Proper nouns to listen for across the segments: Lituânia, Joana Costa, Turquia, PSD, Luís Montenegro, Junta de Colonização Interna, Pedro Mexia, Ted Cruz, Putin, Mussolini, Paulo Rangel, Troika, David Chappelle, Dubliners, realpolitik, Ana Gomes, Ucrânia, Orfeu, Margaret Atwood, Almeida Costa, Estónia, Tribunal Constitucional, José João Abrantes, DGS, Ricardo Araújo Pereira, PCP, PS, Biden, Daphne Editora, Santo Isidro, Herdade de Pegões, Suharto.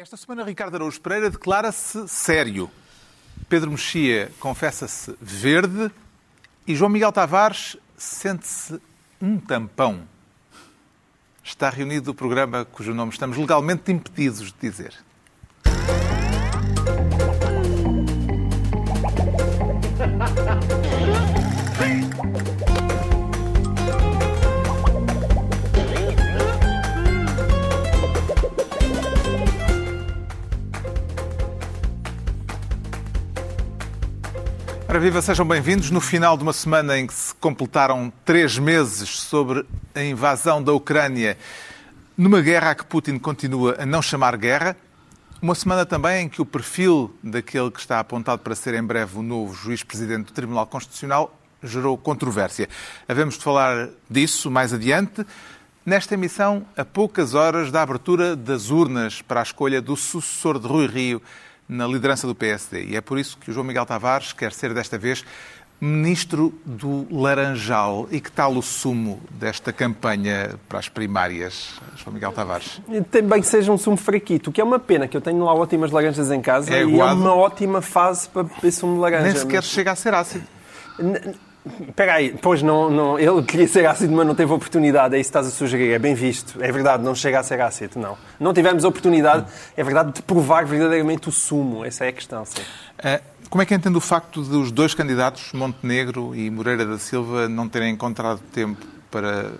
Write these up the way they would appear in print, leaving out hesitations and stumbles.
Esta semana, Ricardo Araújo Pereira declara-se sério. Pedro Mexia confessa-se verde e João Miguel Tavares sente-se um tampão. Está reunido o programa cujo nome estamos legalmente impedidos de dizer. Ora viva, sejam bem-vindos. No final de uma semana em que se completaram 3 meses sobre a invasão da Ucrânia, numa guerra a que Putin continua a não chamar guerra, uma semana também em que o perfil daquele que está apontado para ser em breve o novo juiz-presidente do Tribunal Constitucional gerou controvérsia. Havemos de falar disso mais adiante, nesta emissão a poucas horas da abertura das urnas para a escolha do sucessor de Rui Rio, na liderança do PSD. E é por isso que o João Miguel Tavares quer ser, desta vez, ministro do Laranjal. E que tal o sumo desta campanha para as primárias, João Miguel Tavares? Também que seja um sumo fraquito, o que é uma pena, que eu tenho lá ótimas laranjas em casa e é uma ótima fase para beber sumo de laranja. Nem sequer chega a ser ácido. Espera aí, pois não, ele queria ser ácido, mas não teve oportunidade, é isso que estás a sugerir, é bem visto. É verdade, não chega a ser ácido, não. Não tivemos oportunidade, é verdade, de provar verdadeiramente o sumo, essa é a questão, sim. Como é que entende o facto dos dois candidatos, Montenegro e Moreira da Silva, não terem encontrado tempo para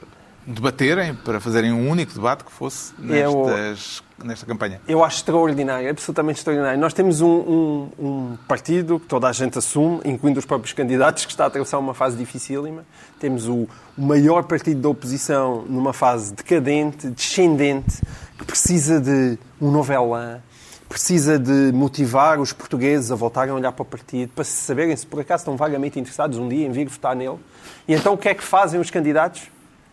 debaterem, para fazerem um único debate que fosse nesta campanha? Eu acho extraordinário, absolutamente extraordinário. Nós temos um partido que toda a gente assume, incluindo os próprios candidatos, que está a atravessar uma fase dificílima. Temos o maior partido da oposição numa fase decadente, descendente, que precisa de um novo elan, precisa de motivar os portugueses a voltarem a olhar para o partido, para saberem se por acaso estão vagamente interessados um dia em vir votar nele. E então o que é que fazem os candidatos?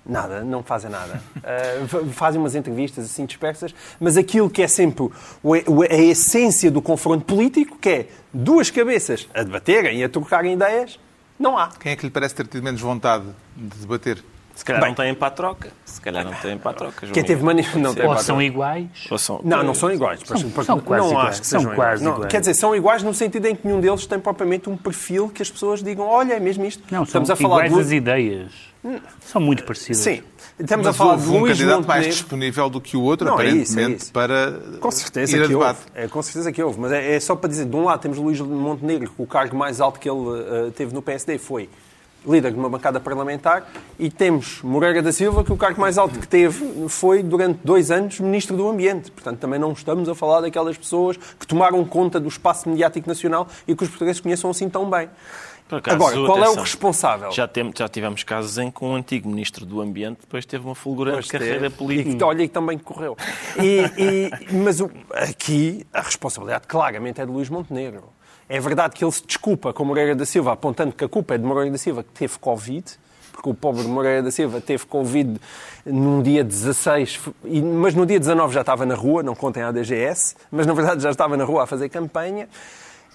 Nada, não fazem nada. Fazem umas entrevistas assim dispersas, mas aquilo que é sempre a essência do confronto político, que é duas cabeças a debaterem e a trocarem ideias, não há. Quem é que lhe parece ter tido menos vontade de debater? Se calhar não têm para a troca. Quem teve manifestação não tem para a troca. Ou são iguais? Não, não são iguais. São quase iguais. São quase iguais. Quer dizer, são iguais no sentido em que nenhum deles tem propriamente um perfil que as pessoas digam, olha, é mesmo isto. Não, estamos a falar iguais as ideias. São muito parecidas. Sim. Estamos a falar de um candidato mais disponível do que o outro, não, aparentemente, é isso. Para com certeza ir a debate. Com certeza que houve. Mas é só para dizer, de um lado temos Luís Montenegro, que o cargo mais alto que ele teve no PSD foi líder de uma bancada parlamentar, e temos Moreira da Silva, que o cargo mais alto que teve foi, durante 2 anos, Ministro do Ambiente. Portanto, também não estamos a falar daquelas pessoas que tomaram conta do espaço mediático nacional e que os portugueses conheçam assim tão bem. Acaso, agora, qual é o responsável? Já tivemos casos em que um antigo Ministro do Ambiente depois teve uma fulgurante carreira política. E, olha, e também correu. Mas aqui a responsabilidade claramente é de Luís Montenegro. É verdade que ele se desculpa com Moreira da Silva, apontando que a culpa é de Moreira da Silva, que teve Covid, porque o pobre Moreira da Silva teve Covid num dia 16, mas no dia 19 já estava na rua, não contem à DGS, mas na verdade já estava na rua a fazer campanha.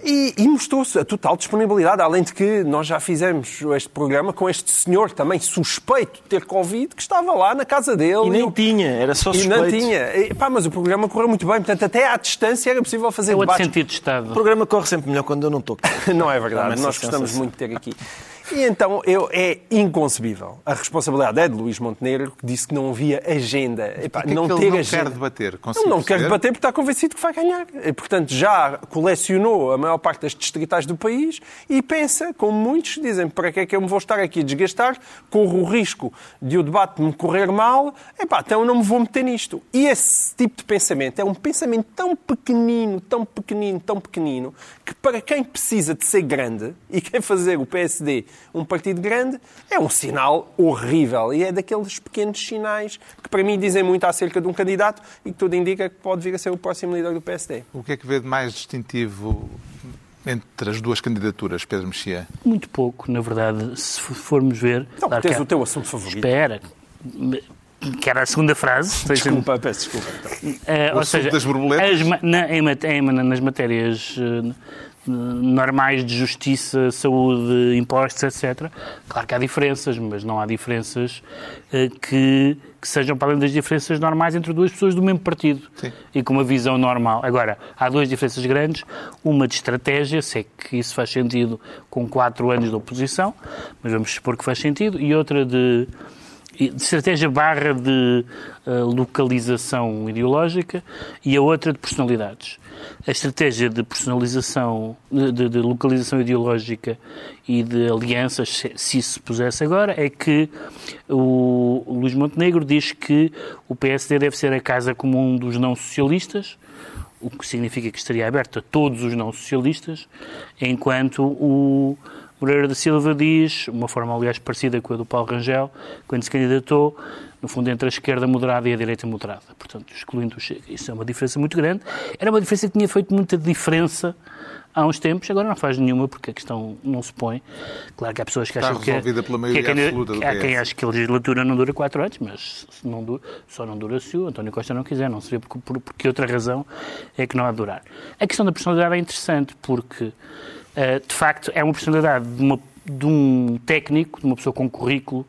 E mostrou-se a total disponibilidade, além de que nós já fizemos este programa com este senhor também suspeito de ter Covid, que estava lá na casa dele. E nem tinha, era só suspeito. E não tinha. Mas o programa correu muito bem, portanto, até à distância era possível fazer debates. O programa corre sempre melhor quando eu não estou. Não é verdade, nós gostamos muito de ter aqui. E então é inconcebível. A responsabilidade é de Luís Montenegro, que disse que não havia agenda. Epá, não ter ele não agenda. Quer debater? Não quer debater porque está convencido que vai ganhar. E, portanto, já colecionou a maior parte das distritais do país e pensa, como muitos dizem, para que é que eu me vou estar aqui a desgastar? Corro o risco de o debate me correr mal. Epá, então eu não me vou meter nisto. E esse tipo de pensamento é um pensamento tão pequenino, tão pequenino, tão pequenino, que para quem precisa de ser grande e quer fazer o PSD um partido grande, é um sinal horrível. E é daqueles pequenos sinais que, para mim, dizem muito acerca de um candidato e que tudo indica que pode vir a ser o próximo líder do PSD. O que é que vê de mais distintivo entre as duas candidaturas, Pedro Mexia? Muito pouco, na verdade, se formos ver... Então, tens o teu assunto favorito. Espera, que era a segunda frase. Desculpa, peço desculpa. Então. Ou seja, das borboletas? Nas matérias normais de justiça, saúde, impostos, etc. Claro que há diferenças, mas não há diferenças que sejam para além das diferenças normais entre duas pessoas do mesmo partido. Sim. E com uma visão normal. Agora, há duas diferenças grandes, uma de estratégia, sei que isso faz sentido com 4 anos de oposição, mas vamos supor que faz sentido, e outra de estratégia barra de localização ideológica e a outra de personalidades. A estratégia de personalização, de localização ideológica e de alianças, se isso pusesse agora, é que o Luís Montenegro diz que o PSD deve ser a casa comum dos não-socialistas, o que significa que estaria aberto a todos os não-socialistas, enquanto o Moreira da Silva diz, uma forma aliás parecida com a do Paulo Rangel, quando se candidatou, no fundo entre a esquerda moderada e a direita moderada, portanto, excluindo o Chega. Isso é uma diferença muito grande. Era uma diferença que tinha feito muita diferença há uns tempos, agora não faz nenhuma porque a questão não se põe. Claro que há pessoas que acham que... Está resolvida pela maioria absoluta do PS. Há quem acha que a legislatura não dura 4 anos, mas não dura, só não dura se o António Costa não quiser, não se vê porque outra razão é que não há de durar. A questão da personalidade é interessante porque... de facto, é uma personalidade de um técnico, de uma pessoa com currículo,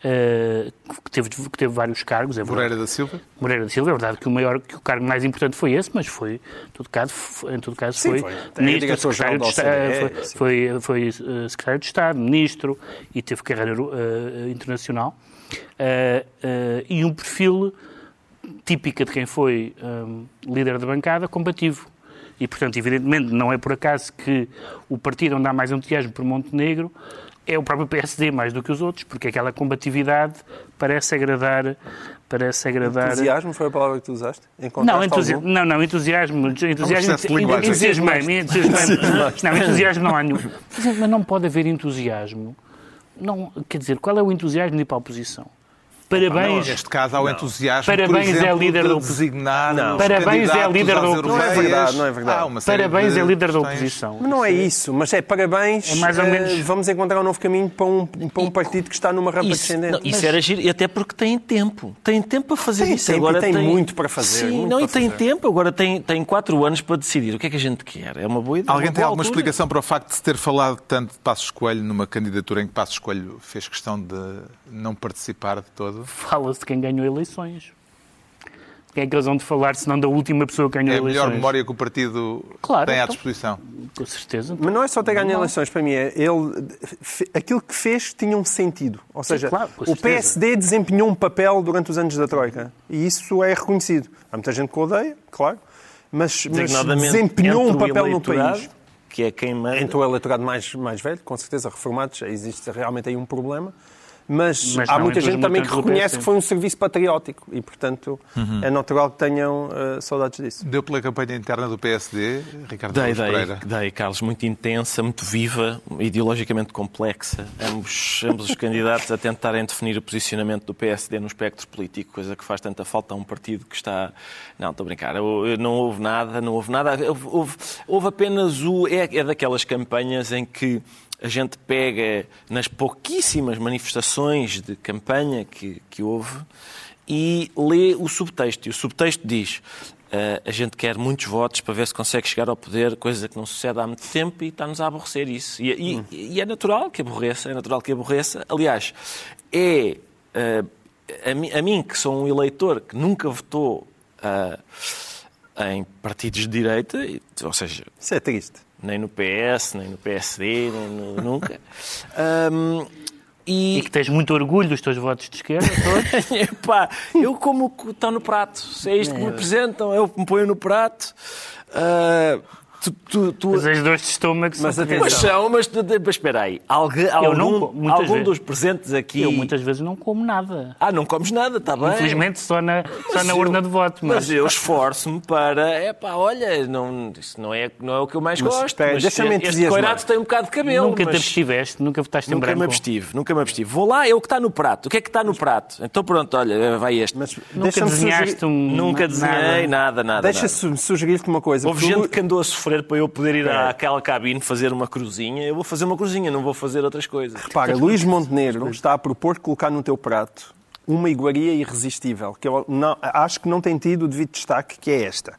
que teve vários cargos. É Moreira da Silva? Moreira da Silva, é verdade que o cargo mais importante foi esse, mas foi, em todo caso, sim, foi ministro, secretário de Estado, foi secretário de Estado, ministro, e teve carreira internacional. E um perfil típico de quem foi líder da bancada, combativo. E, portanto, evidentemente, não é por acaso que o partido onde há mais entusiasmo por Montenegro é o próprio PSD, mais do que os outros, porque aquela combatividade parece agradar... Entusiasmo foi a palavra que tu usaste? Entusiasmo não há nenhum. Mas não pode haver entusiasmo. Não, quer dizer, qual é o entusiasmo de ir para a oposição? Parabéns. Neste caso há o entusiasmo, parabéns, por exemplo, é líder de designar parabéns é líder da oposição. Não é verdade. Parabéns é líder da oposição. Não é isso, mas é parabéns. É mais ou menos... Vamos encontrar um novo caminho para um partido que está numa rampa descendente. Não, isso mas... era giro, e até porque têm tempo. Têm tempo para fazer isso. Tempo, agora tem muito para fazer. Sim, não, e tem tempo. Agora tem 4 anos para decidir o que é que a gente quer. É uma boa ideia. Alguém tem alguma explicação para o facto de se ter falado tanto de Passos Coelho numa candidatura em que Passos Coelho fez questão de não participar de todo? Fala-se de quem ganhou eleições. Quem é que eles vão de falar, senão da última pessoa que ganhou eleições? É a melhor memória que o partido tem à disposição. Com certeza. Então. Mas não é só ter ganho eleições, para mim. Aquilo que fez tinha um sentido. Ou seja, o PSD desempenhou um papel durante os anos da Troika. E isso é reconhecido. Há muita gente que o odeia, claro. Mas desempenhou um papel no país. Que é quem manda. Então o eleitorado mais velho, com certeza, reformados, existe realmente aí um problema. Mas há muita gente também que reconhece que foi um serviço patriótico e, portanto, é natural que tenham saudades disso. Deu pela campanha interna do PSD, Ricardo Araújo Pereira? Dei, Carlos, muito intensa, muito viva, ideologicamente complexa. Ambos os candidatos a tentarem definir o posicionamento do PSD no espectro político, coisa que faz tanta falta a um partido que está... Não, estou a brincar. Não houve nada. Houve apenas o... É daquelas campanhas em que a gente pega nas pouquíssimas manifestações de campanha que houve e lê o subtexto. E o subtexto diz... a gente quer muitos votos para ver se consegue chegar ao poder, coisa que não sucede há muito tempo e está-nos a aborrecer isso. E é natural que aborreça, Aliás, a mim, que sou um eleitor que nunca votou em partidos de direita, ou seja... Isso é triste. Nem no PS, nem no PSD, nunca. E que tens muito orgulho dos teus votos de esquerda, todos? Epá, eu como o que está no prato. Se é isto que me apresentam, eu me ponho no prato. Mas as dores de estômago são... Mas espera aí. Algum dos presentes aqui... Eu muitas vezes não como nada. Não comes nada, está bem. Infelizmente só na urna de voto. Mas eu esforço-me para... isso não é o que eu mais gosto. Este coirado tem um bocado de cabelo. Nunca te abstiveste? Nunca votaste em branco? Nunca me abstive. Vou lá, é o que está no prato. O que é que está no prato? Então pronto, olha, vai este. Nunca desenhaste um... Nunca desenhei nada. Deixa-me sugerir-te uma coisa. Houve gente que andou a sofrer para eu poder ir àquela cabine fazer uma cruzinha. Eu vou fazer uma cruzinha, não vou fazer outras coisas. Repara, Luís Montenegro está a propor colocar no teu prato uma iguaria irresistível, que eu acho que não tem tido o devido destaque, que é esta.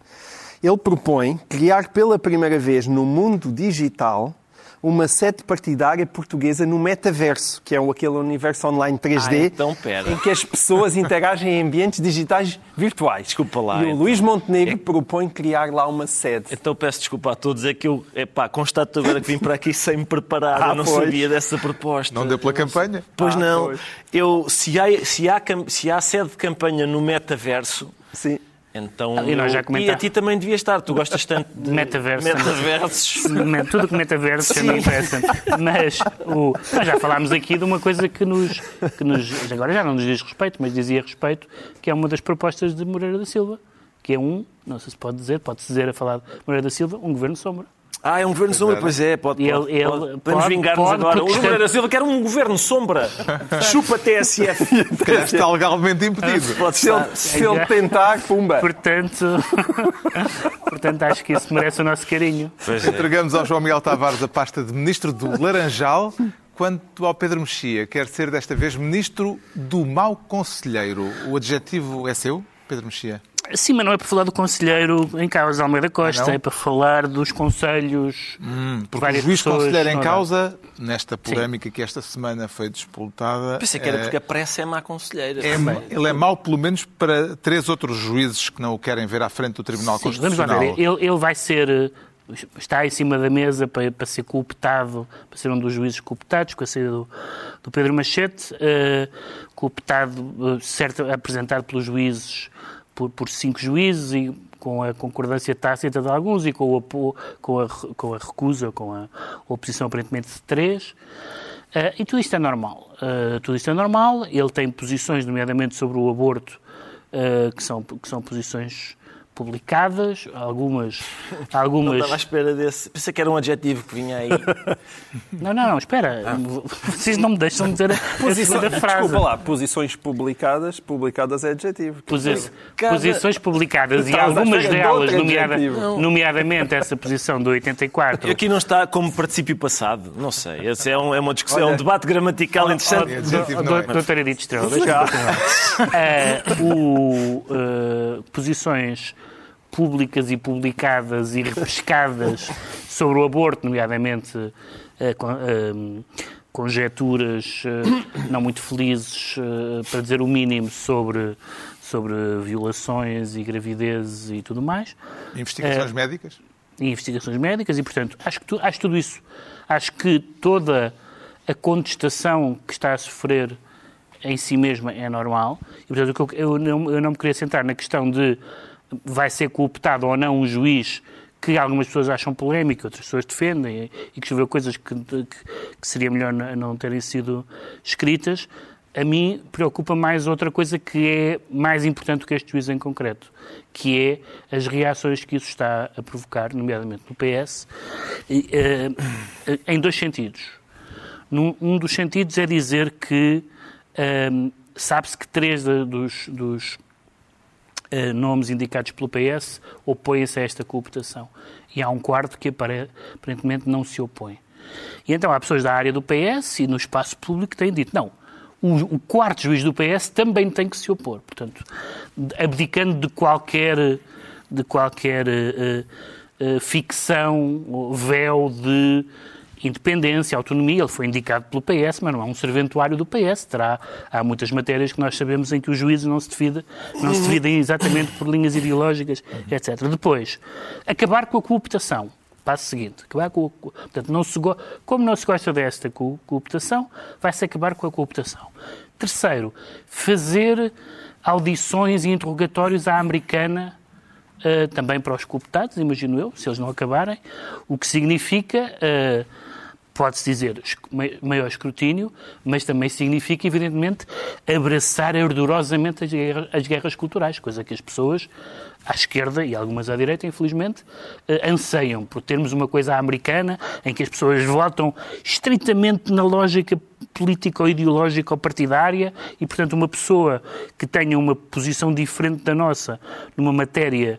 Ele propõe criar pela primeira vez no mundo digital uma sede partidária portuguesa no metaverso, que é aquele universo online 3D, então, em que as pessoas interagem em ambientes digitais virtuais. Desculpa lá. E o então, Luís Montenegro propõe criar lá uma sede. Então peço desculpa a todos, é que eu constato agora que vim para aqui sem me preparar, eu não sabia dessa proposta. Não deu pela campanha? Pois não. Pois. Se há sede de campanha no metaverso... Sim. Então, e a ti também devia estar, tu gostas tanto de metaversos. Tudo que metaversos me interessa. Mas já falámos aqui de uma coisa que agora já não nos diz respeito, mas dizia respeito, que é uma das propostas de Moreira da Silva, que é não sei se pode-se dizer a falar de Moreira da Silva, um governo sombra. É um governo sombra, pois é, pode. Para nos vingarmos agora. O Moreira da Silva quer um governo sombra. Chupa TSF. Está legalmente impedido. Se ele tentar, pumba. Portanto, acho que isso merece o nosso carinho. Entregamos ao João Miguel Tavares a pasta de Ministro do Laranjal. Quanto ao Pedro Mexia, quer ser desta vez Ministro do Mau Conselheiro. O adjetivo é seu, Pedro Mexia? Sim, mas não é para falar do conselheiro em causa, Almeida Costa, é para falar dos conselhos de várias pessoas. O juiz conselheiro em causa, nesta polémica que esta semana foi despoltada... Pensei que era porque a pressa é má conselheira. Ele é mau, pelo menos, para 3 outros juízes que não o querem ver à frente do Tribunal Constitucional. Vamos lá ver. Ele vai ser... Está em cima da mesa para ser cooptado, para ser um dos juízes cooptados, com a saída do Pedro Machete, apresentado pelos juízes... por 5 juízes e com a concordância tácita de alguns e com a recusa, com a oposição aparentemente de 3. E tudo isto é normal. Ele tem posições, nomeadamente sobre o aborto, que são posições publicadas, algumas... Não estava à espera desse... Pensei que era um adjetivo que vinha aí. Não, espera. Vocês não me deixam dizer a frase. Desculpa lá, posições publicadas é adjetivo. Posições publicadas e algumas delas, nomeadamente essa posição do 84... Aqui não está como particípio passado, não sei. Esse é uma discussão, um debate gramatical interessante. Doutora Edite Estrela, posições... públicas e publicadas e repescadas sobre o aborto, nomeadamente conjecturas não muito felizes, para dizer o mínimo, sobre violações e gravidez e tudo mais. Investigações médicas? Investigações médicas e, portanto, acho tudo isso. Acho que toda a contestação que está a sofrer em si mesma é normal. E, portanto, eu não me queria sentar na questão de vai ser cooptado ou não um juiz que algumas pessoas acham polémico, outras pessoas defendem e que escreveu coisas que seria melhor não terem sido escritas. A mim preocupa mais outra coisa que é mais importante do que este juiz em concreto, que é as reações que isso está a provocar, nomeadamente no PS, em 2 sentidos. Um dos sentidos é dizer que sabe-se que 3 dos nomes indicados pelo PS opõem-se a esta cooptação. E há um quarto que aparentemente não se opõe. E então há pessoas da área do PS e no espaço público que têm dito, não, o quarto juiz do PS também tem que se opor. Portanto, abdicando de qualquer ficção, véu de independência, autonomia, ele foi indicado pelo PS, mas não é um serventuário do PS. Há muitas matérias que nós sabemos em que os juízes não se dividem exatamente por linhas ideológicas, etc. Depois, acabar com a cooptação. Passo seguinte. Portanto, como não se gosta desta cooptação, vai-se acabar com a cooptação. Terceiro, fazer audições e interrogatórios à americana, também para os cooptados, imagino eu, se eles não acabarem, o que significa... pode-se dizer maior escrutínio, mas também significa, evidentemente, abraçar ardorosamente as guerras culturais, coisa que as pessoas à esquerda e algumas à direita, infelizmente, anseiam por termos uma coisa americana em que as pessoas votam estritamente na lógica política ou ideológica ou partidária e, portanto, uma pessoa que tenha uma posição diferente da nossa numa matéria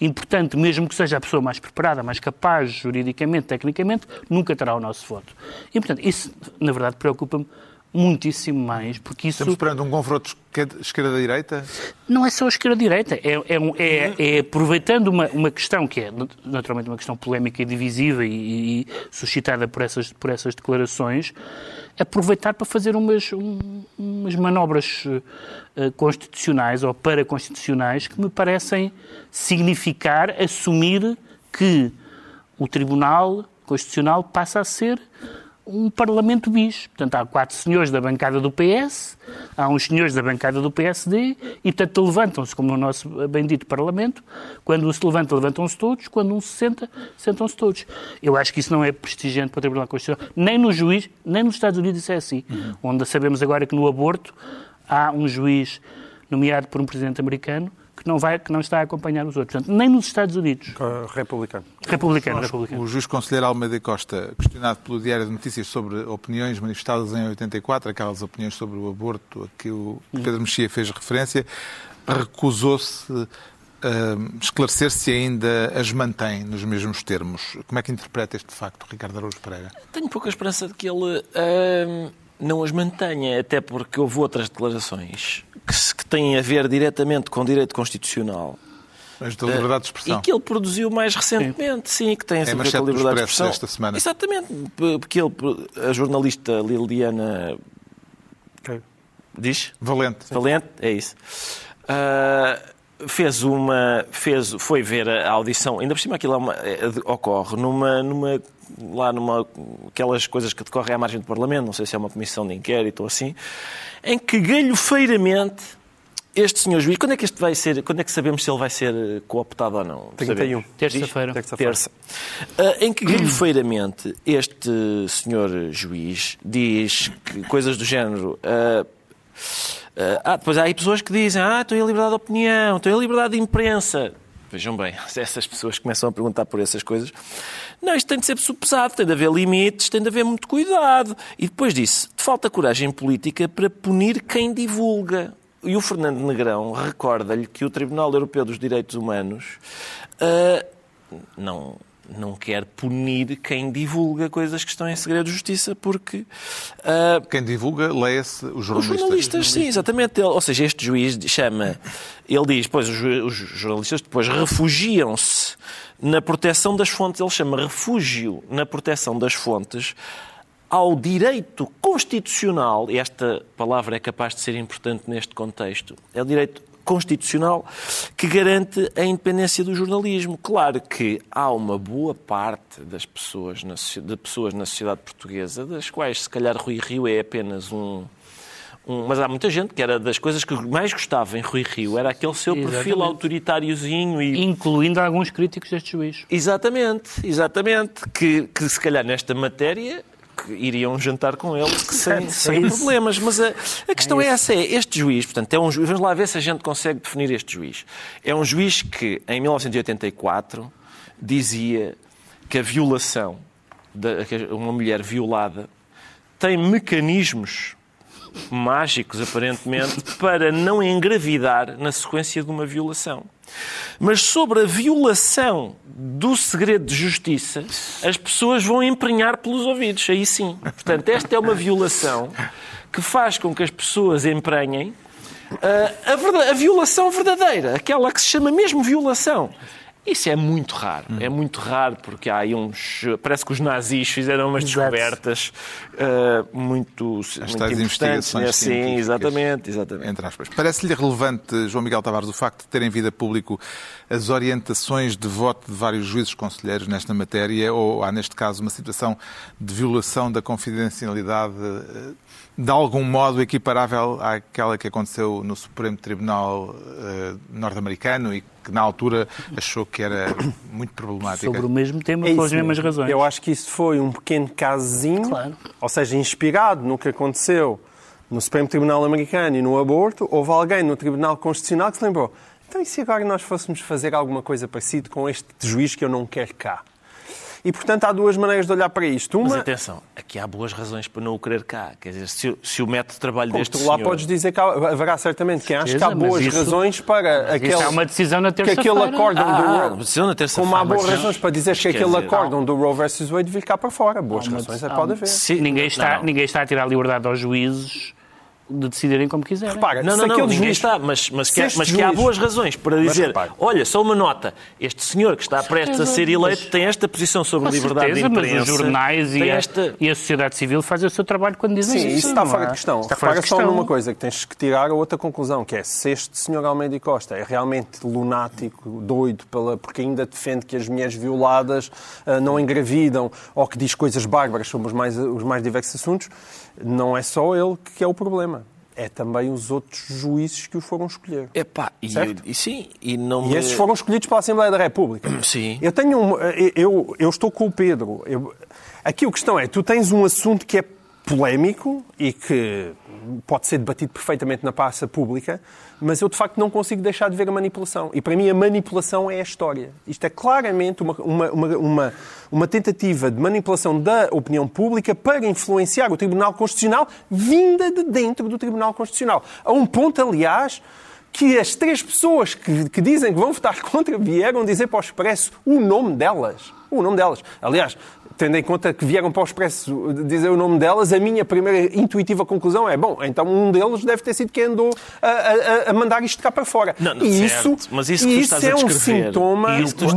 importante, mesmo que seja a pessoa mais preparada, mais capaz, juridicamente, tecnicamente, nunca terá o nosso voto. E, portanto, isso, na verdade, preocupa-me muitíssimo mais, porque isso... Estamos esperando um confronto esquerda-direita? Não é só esquerda-direita, é aproveitando uma questão que é naturalmente uma questão polémica e divisiva e suscitada por essas declarações, aproveitar para fazer umas manobras constitucionais ou paraconstitucionais que me parecem significar assumir que o Tribunal Constitucional passa a ser um parlamento bis. Portanto, há 4 senhores da bancada do PS, há uns senhores da bancada do PSD e, portanto, levantam-se, como no nosso bendito parlamento, quando um se levanta, levantam-se todos, quando um se senta, sentam-se todos. Eu acho que isso não é prestigiante para o Tribunal Constitucional. Nem no juiz, nem nos Estados Unidos isso é assim, onde sabemos agora que no aborto há um juiz nomeado por um presidente americano que não está a acompanhar os outros. Portanto, nem nos Estados Unidos. Republicano. O juiz conselheiro Almeida Costa, questionado pelo Diário de Notícias sobre opiniões manifestadas em 84, aquelas opiniões sobre o aborto a que o Pedro Mexia fez referência, recusou-se esclarecer se ainda as mantém nos mesmos termos. Como é que interpreta este facto, Ricardo Araújo Pereira? Tenho pouca esperança de que ele não as mantenha, até porque houve outras declarações que têm a ver diretamente com o direito constitucional. Mas da liberdade de expressão. E que ele produziu mais recentemente, sim que tem a ver com a liberdade de expressão. Esta semana. Exatamente, porque ele, a jornalista Liliana... Okay. Diz? Valente. Sim. Valente, é isso. Foi ver a audição, ainda por cima aquilo ocorre numa aquelas coisas que decorrem à margem do Parlamento, não sei se é uma comissão de inquérito ou assim, em que galhofeiramente este senhor juiz, quando é que sabemos se ele vai ser cooptado ou não? 31. Terça-feira. Em que galhofeiramente este senhor juiz diz que coisas do género... depois há aí pessoas que dizem, estou em liberdade de opinião, estou em liberdade de imprensa. Vejam bem, essas pessoas começam a perguntar por essas coisas. Não, isto tem de ser supesado, tem de haver limites, tem de haver muito cuidado. E depois disse, falta coragem política para punir quem divulga. E o Fernando Negrão recorda-lhe que o Tribunal Europeu dos Direitos Humanos não quer punir quem divulga coisas que estão em segredo de justiça, porque... quem divulga, leia-se os jornalistas. Os jornalistas, sim, exatamente. Ou seja, este juiz chama... Ele diz, pois, os jornalistas depois refugiam-se na proteção das fontes. Ele chama refúgio na proteção das fontes ao direito constitucional, e esta palavra é capaz de ser importante neste contexto, é o direito constitucional que garante a independência do jornalismo. Claro que há uma boa parte de pessoas na sociedade portuguesa, das quais se calhar Rui Rio é apenas mas há muita gente que era das coisas que mais gostava em Rui Rio, era aquele seu perfil autoritáriozinho. Incluindo alguns críticos deste juiz. Exatamente. Que se calhar nesta matéria... que iriam jantar com ele sem problemas. Mas a questão é essa. Este juiz, portanto, é um juiz... Vamos lá ver se a gente consegue definir este juiz. É um juiz que, em 1984, dizia que a violação, uma mulher violada, tem mecanismos mágicos, aparentemente, para não engravidar na sequência de uma violação. Mas sobre a violação do segredo de justiça, as pessoas vão emprenhar pelos ouvidos, aí sim. Portanto, esta é uma violação que faz com que as pessoas emprenhem a violação verdadeira, aquela que se chama mesmo violação. Isso é muito raro. É muito raro porque há aí uns... Parece que os nazis fizeram umas descobertas muito importantes. Né? Sim, exatamente. Entre aspas. Parece-lhe relevante, João Miguel Tavares, o facto de terem vindo a público as orientações de voto de vários juízes conselheiros nesta matéria, ou há, neste caso, uma situação de violação da confidencialidade de algum modo equiparável àquela que aconteceu no Supremo Tribunal norte-americano e que na altura achou que era muito problemática. Sobre o mesmo tema, pelas mesmas razões. Eu acho que isso foi um pequeno casinho, claro. Ou seja, inspirado no que aconteceu no Supremo Tribunal americano e no aborto, houve alguém no Tribunal Constitucional que se lembrou, então e se agora nós fôssemos fazer alguma coisa parecida com este juiz que eu não quero cá? E, portanto, há duas maneiras de olhar para isto. Uma... Mas atenção, aqui há boas razões para não o querer cá. Quer dizer, se o método de trabalho bom, deste senhor... Lá podes dizer que haverá certamente quem acha que há boas razões para aquele... Há uma decisão na terça-feira. Como há boas razões para dizer que aquele acórdão do Roe vs. Wade vir cá para fora. Boas razões pode haver. Ninguém está a tirar a liberdade aos juízes de decidirem como quiserem. Repara, não, ninguém está, mas que há boas razões para dizer, olha, só uma nota, este senhor que está prestes a ser eleito tem esta posição sobre liberdade de imprensa. Mas os jornais e a sociedade civil fazem o seu trabalho quando dizem isso. Sim, isso está fora de questão. Repara só numa coisa, que tens que tirar a outra conclusão, que é se este senhor Almeida Costa é realmente lunático, doido, porque ainda defende que as mulheres violadas não engravidam, ou que diz coisas bárbaras sobre os mais diversos assuntos, não é só ele que é o problema. É também os outros juízes que os foram escolher. Epá, e esses foram escolhidos pela Assembleia da República. Sim. Eu estou com o Pedro. Aqui a questão é, tu tens um assunto que é polémico e que pode ser debatido perfeitamente na praça pública, mas eu de facto não consigo deixar de ver a manipulação. E para mim a manipulação é a história. Isto é claramente uma tentativa de manipulação da opinião pública para influenciar o Tribunal Constitucional, vinda de dentro do Tribunal Constitucional. A um ponto, aliás, que as três pessoas que dizem que vão votar contra vieram dizer para o Expresso o nome delas. O nome delas. Aliás, tendo em conta que vieram para o Expresso dizer o nome delas, a minha primeira intuitiva conclusão é, bom, então um deles deve ter sido quem andou a mandar isto cá para fora. Mas isso é um sintoma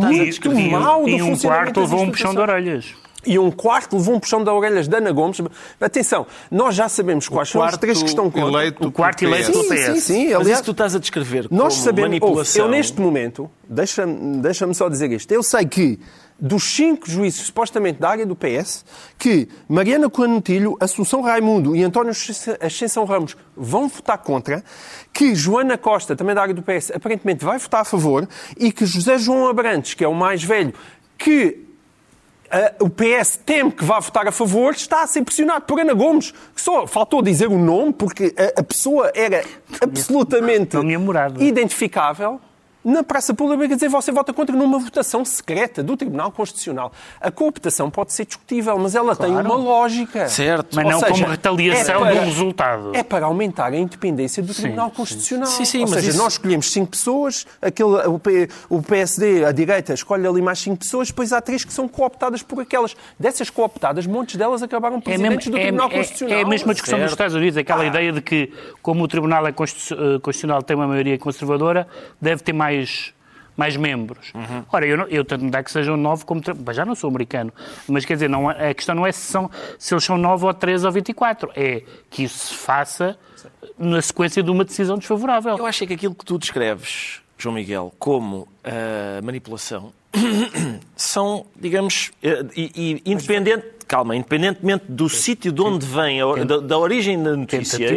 muito mau do funcionamento. E um quarto levou um puxão de orelhas. E um quarto levou um puxão de orelhas de Ana Gomes. Atenção, nós já sabemos quais são as três que estão contra. O quarto eleito do PS. Sim, aliás, mas isso tu estás a descrever como nós sabemos, manipulação. Eu neste momento, deixa-me só dizer isto, eu sei que dos 5 juízes, supostamente da área do PS, que Mariana Coanotilho, Assunção Raimundo e António Ascensão Ramos vão votar contra, que Joana Costa, também da área do PS, aparentemente vai votar a favor, e que José João Abrantes, que é o mais velho, que o PS teme que vá votar a favor, está a ser pressionado por Ana Gomes, que só faltou dizer o nome, porque a pessoa era absolutamente identificável. Na praça pública, quer dizer, você vota contra numa votação secreta do Tribunal Constitucional. A cooptação pode ser discutível, mas ela tem uma lógica. Certo. Mas não como retaliação do resultado. É para aumentar a independência do Tribunal Constitucional. Sim, ou seja, nós escolhemos 5 pessoas, o PSD, a direita, escolhe ali mais 5 pessoas, depois há 3 que são cooptadas por aquelas. Dessas cooptadas, muitos delas acabaram presidentes do Tribunal Constitucional. É a mesma discussão dos Estados Unidos, aquela ideia de que, como o Tribunal Constitucional tem uma maioria conservadora, deve ter mais membros. Uhum. Ora, eu tanto me dá que sejam 9 como... Já não sou americano, mas quer dizer, a questão não é se eles são 9 ou 13 ou 24, é que isso se faça na sequência de uma decisão desfavorável. Eu acho que aquilo que tu descreves, João Miguel, como manipulação, são, digamos, independentemente do sítio de onde vem, da origem da notícia,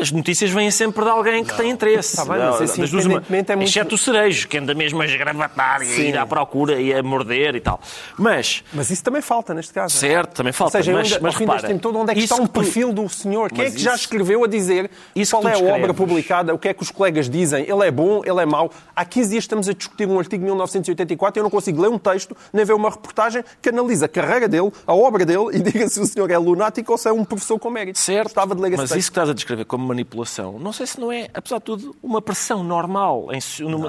as notícias vêm sempre de alguém que tem interesse. Tá bem, é muito... Exceto o Cerejo, que anda mesmo a esgravatar e a ir à procura e a morder e tal. Mas isso também falta neste caso. Certo, também falta. Ou seja, mas repara, tempo todo, onde é que está perfil do senhor? Quem é que já escreveu a dizer qual é a obra publicada? O que é que os colegas dizem? Ele é bom? Ele é mau? Há 15 dias estamos a discutir um artigo de 1984 e eu não consigo ler um texto nem ver uma reportagem que analisa a carreira dele, a obra dele e diga se o senhor é lunático ou se é um professor com mérito. Certo, mas isso que estás a descrever como manipulação, não sei se não é, apesar de tudo, uma pressão normal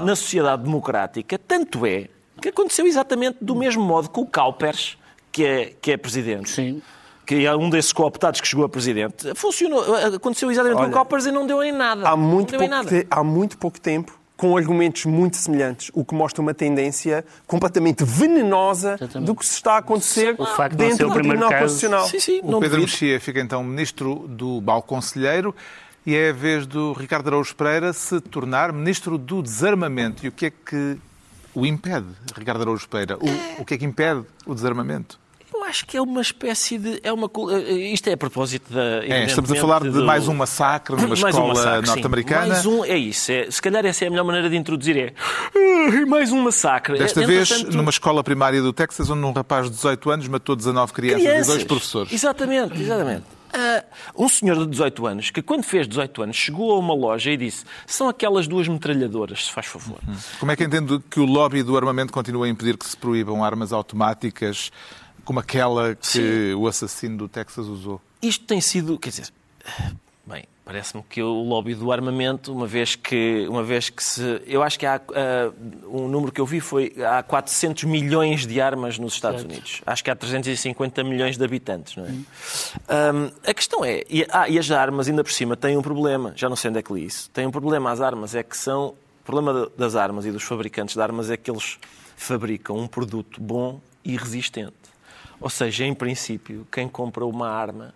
na sociedade democrática, tanto é que aconteceu exatamente do mesmo modo com o Cowpers, que é presidente. Sim. Que é um desses cooptados que chegou a presidente. Funcionou, aconteceu exatamente com o Cowpers e não deu em nada. Há muito pouco tempo, com argumentos muito semelhantes, o que mostra uma tendência completamente venenosa do que se está a acontecer dentro do Tribunal Constitucional. O Pedro Mexia fica então ministro do Balconselheiro e é a vez do Ricardo Araújo Pereira se tornar ministro do Desarmamento. E o que é que o impede, Ricardo Araújo Pereira? O que é que impede o desarmamento? Eu acho que é uma espécie de... isto é a propósito da... estamos a falar de mais um massacre numa escola norte-americana. Mais um, é isso. Se calhar essa é a melhor maneira de introduzir. Mais um massacre. Desta vez, numa escola primária do Texas, onde um rapaz de 18 anos matou 19 crianças e 2 professores. Exatamente. Um senhor de 18 anos, que quando fez 18 anos, chegou a uma loja e disse: são aquelas duas metralhadoras, se faz favor. Como é que entendo que o lobby do armamento continua a impedir que se proíbam armas automáticas como aquela que o assassino do Texas usou? Isto tem sido... Quer dizer, bem, parece-me que o lobby do armamento, uma vez que se... Eu acho que há... um número que eu vi foi... Há 400 milhões de armas nos Estados Unidos. Acho que há 350 milhões de habitantes, não é? A questão é... E as armas, ainda por cima, têm um problema. Já não sei onde é que li isso. Têm um problema. As armas é que são... O problema das armas e dos fabricantes de armas é que eles fabricam um produto bom e resistente. Ou seja, em princípio, quem compra uma arma...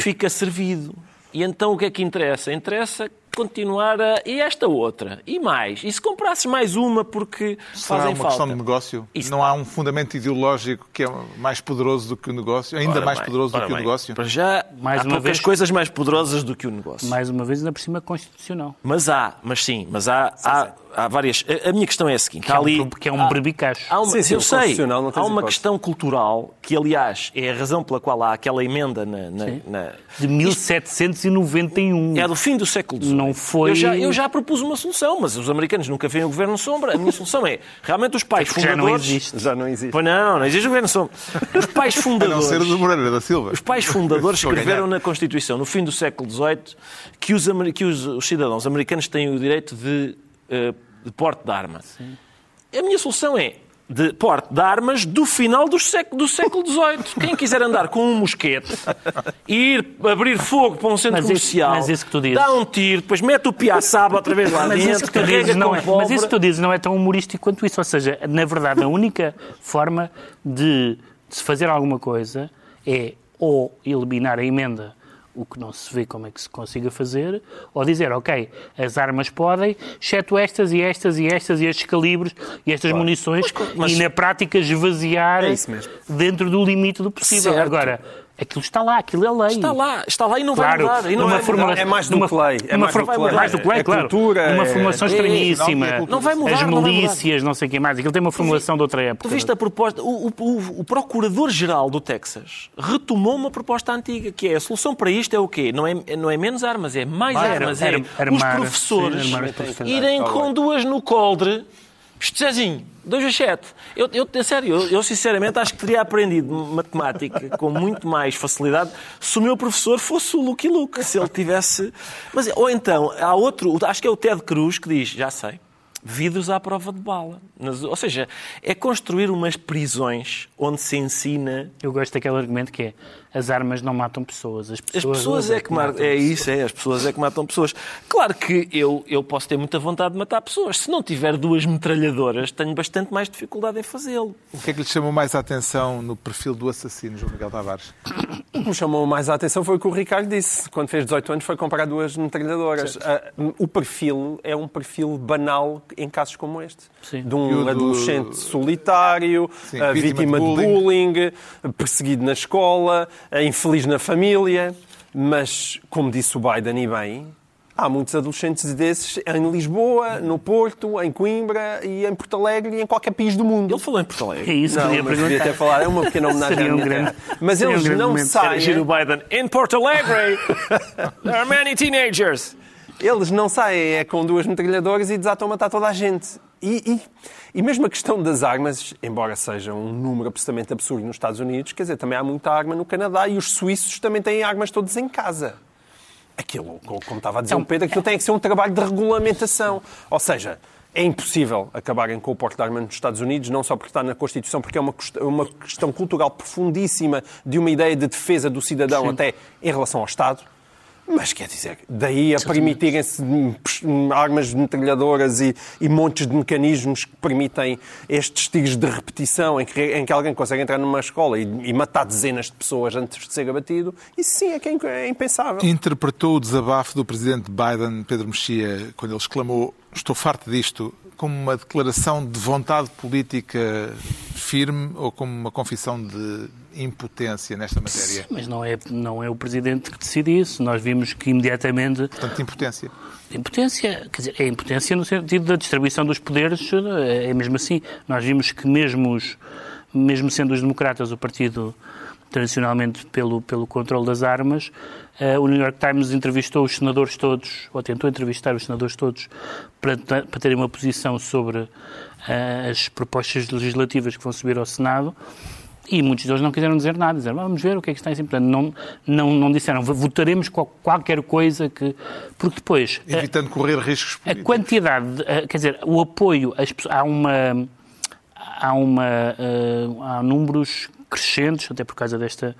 fica servido. E então o que é que interessa? Interessa continuar a... E esta outra? E mais? E se comprasses mais uma porque será fazem falta? Será uma questão de negócio? Isso. Não há um fundamento ideológico que é mais poderoso do que o negócio? Ainda mais poderoso do que o negócio? Para já, há poucas coisas mais poderosas do que o negócio. Mais uma vez, ainda por cima, constitucional. Mas há várias... A minha questão é a seguinte. Que é um berbicacho. Eu sei. Há uma questão cultural que, aliás, é a razão pela qual há aquela emenda de 1791. É do fim do século XIX. Não foi... Eu já propus uma solução, mas os americanos nunca veem o Governo Sombra. A minha solução é, realmente, os pais fundadores... Já não existe. Pois não, não existe o Governo Sombra. Os pais fundadores... A não ser do Moreira da Silva. Os pais fundadores escreveram na Constituição, no fim do século XVIII, que os cidadãos americanos têm o direito de porte de arma. Sim. A minha solução é de porte de armas do final do século XVIII. Quem quiser andar com um mosquete e ir abrir fogo para um centro comercial, dá um tiro, depois mete o piaçaba outra vez lá dentro, carrega com pólvora... Mas isso que tu dizes não é tão humorístico quanto isso. Ou seja, na verdade, a única forma de se fazer alguma coisa é ou eliminar a emenda, o que não se vê como é que se consiga fazer, ou dizer, ok, as armas podem, exceto estas e estas e estas e estes calibres e estas munições, e na prática esvaziar dentro do limite do possível. Certo. Agora, aquilo está lá, aquilo é lei. Está lá e não vai mudar. E não é mais do play. É mais do play, claro. Cultura, uma formulação estranhíssima. Não vai mudar. As milícias, não sei o que mais. Aquilo tem uma formulação de outra época. Tu viste a proposta... O Procurador-Geral do Texas retomou uma proposta antiga, que é a solução para isto é o quê? Não é menos armas, é mais armas. Os professores irem com duas no coldre. Sozinho, 2 a 7. Eu sinceramente acho que teria aprendido matemática com muito mais facilidade se o meu professor fosse o Lucky Luke, se ele tivesse... Mas, ou então, há outro, acho que é o Ted Cruz, que diz, já sei, vidros à prova de bala. Ou seja, é construir umas prisões onde se ensina... Eu gosto daquele argumento que é as armas não matam pessoas. As pessoas é que matam pessoas. Claro que eu posso ter muita vontade de matar pessoas. Se não tiver duas metralhadoras, tenho bastante mais dificuldade em fazê-lo. O que é que lhe chamou mais a atenção no perfil do assassino, João Miguel Tavares? O que me chamou mais a atenção foi o que o Ricardo disse. Quando fez 18 anos foi comprar duas metralhadoras. O perfil é um perfil banal em casos como este. Sim. De um adolescente solitário, sim, vítima de bullying, perseguido na escola... infeliz na família, mas, como disse o Biden e bem, há muitos adolescentes desses em Lisboa, no Porto, em Coimbra e em Porto Alegre e em qualquer país do mundo. Ele falou em Porto Alegre. É isso, não, mas devia até falar, é uma pequena homenagem à minha terra. Mas eles não saem... O Biden, em Porto Alegre, there are many teenagers. Eles não saem com duas metralhadoras e desatam a matar toda a gente. E mesmo a questão das armas, embora seja um número absolutamente absurdo nos Estados Unidos, quer dizer, também há muita arma no Canadá e os suíços também têm armas todas em casa. Aquilo, como estava a dizer o Pedro, aquilo tem que ser um trabalho de regulamentação. Ou seja, é impossível acabarem com o porte de arma nos Estados Unidos, não só porque está na Constituição, porque é uma questão cultural profundíssima de uma ideia de defesa do cidadão, sim, até em relação ao Estado. Mas quer dizer, daí a permitirem-se armas metralhadoras e montes de mecanismos que permitem estes tiros de repetição em que alguém consegue entrar numa escola e matar dezenas de pessoas antes de ser abatido, isso sim é impensável. Interpretou o desabafo do presidente Biden, Pedro Mexia, quando ele exclamou "estou farto disto", como uma declaração de vontade política firme ou como uma confissão de impotência nesta matéria? Sim, mas não é o Presidente que decide isso. Nós vimos que imediatamente... Portanto, impotência. Impotência, quer dizer, é impotência no sentido da distribuição dos poderes, é mesmo assim. Nós vimos que mesmo sendo os democratas o partido tradicionalmente pelo controle das armas. O New York Times entrevistou os senadores todos, ou tentou entrevistar os senadores todos, para terem uma posição sobre as propostas legislativas que vão subir ao Senado, e muitos deles não quiseram dizer nada, disseram, vamos ver o que é que está em cima. Portanto, não disseram, votaremos qualquer coisa que... Porque depois... Evitando correr riscos políticos. A quantidade, quer dizer, o apoio, há números crescentes, até por causa desta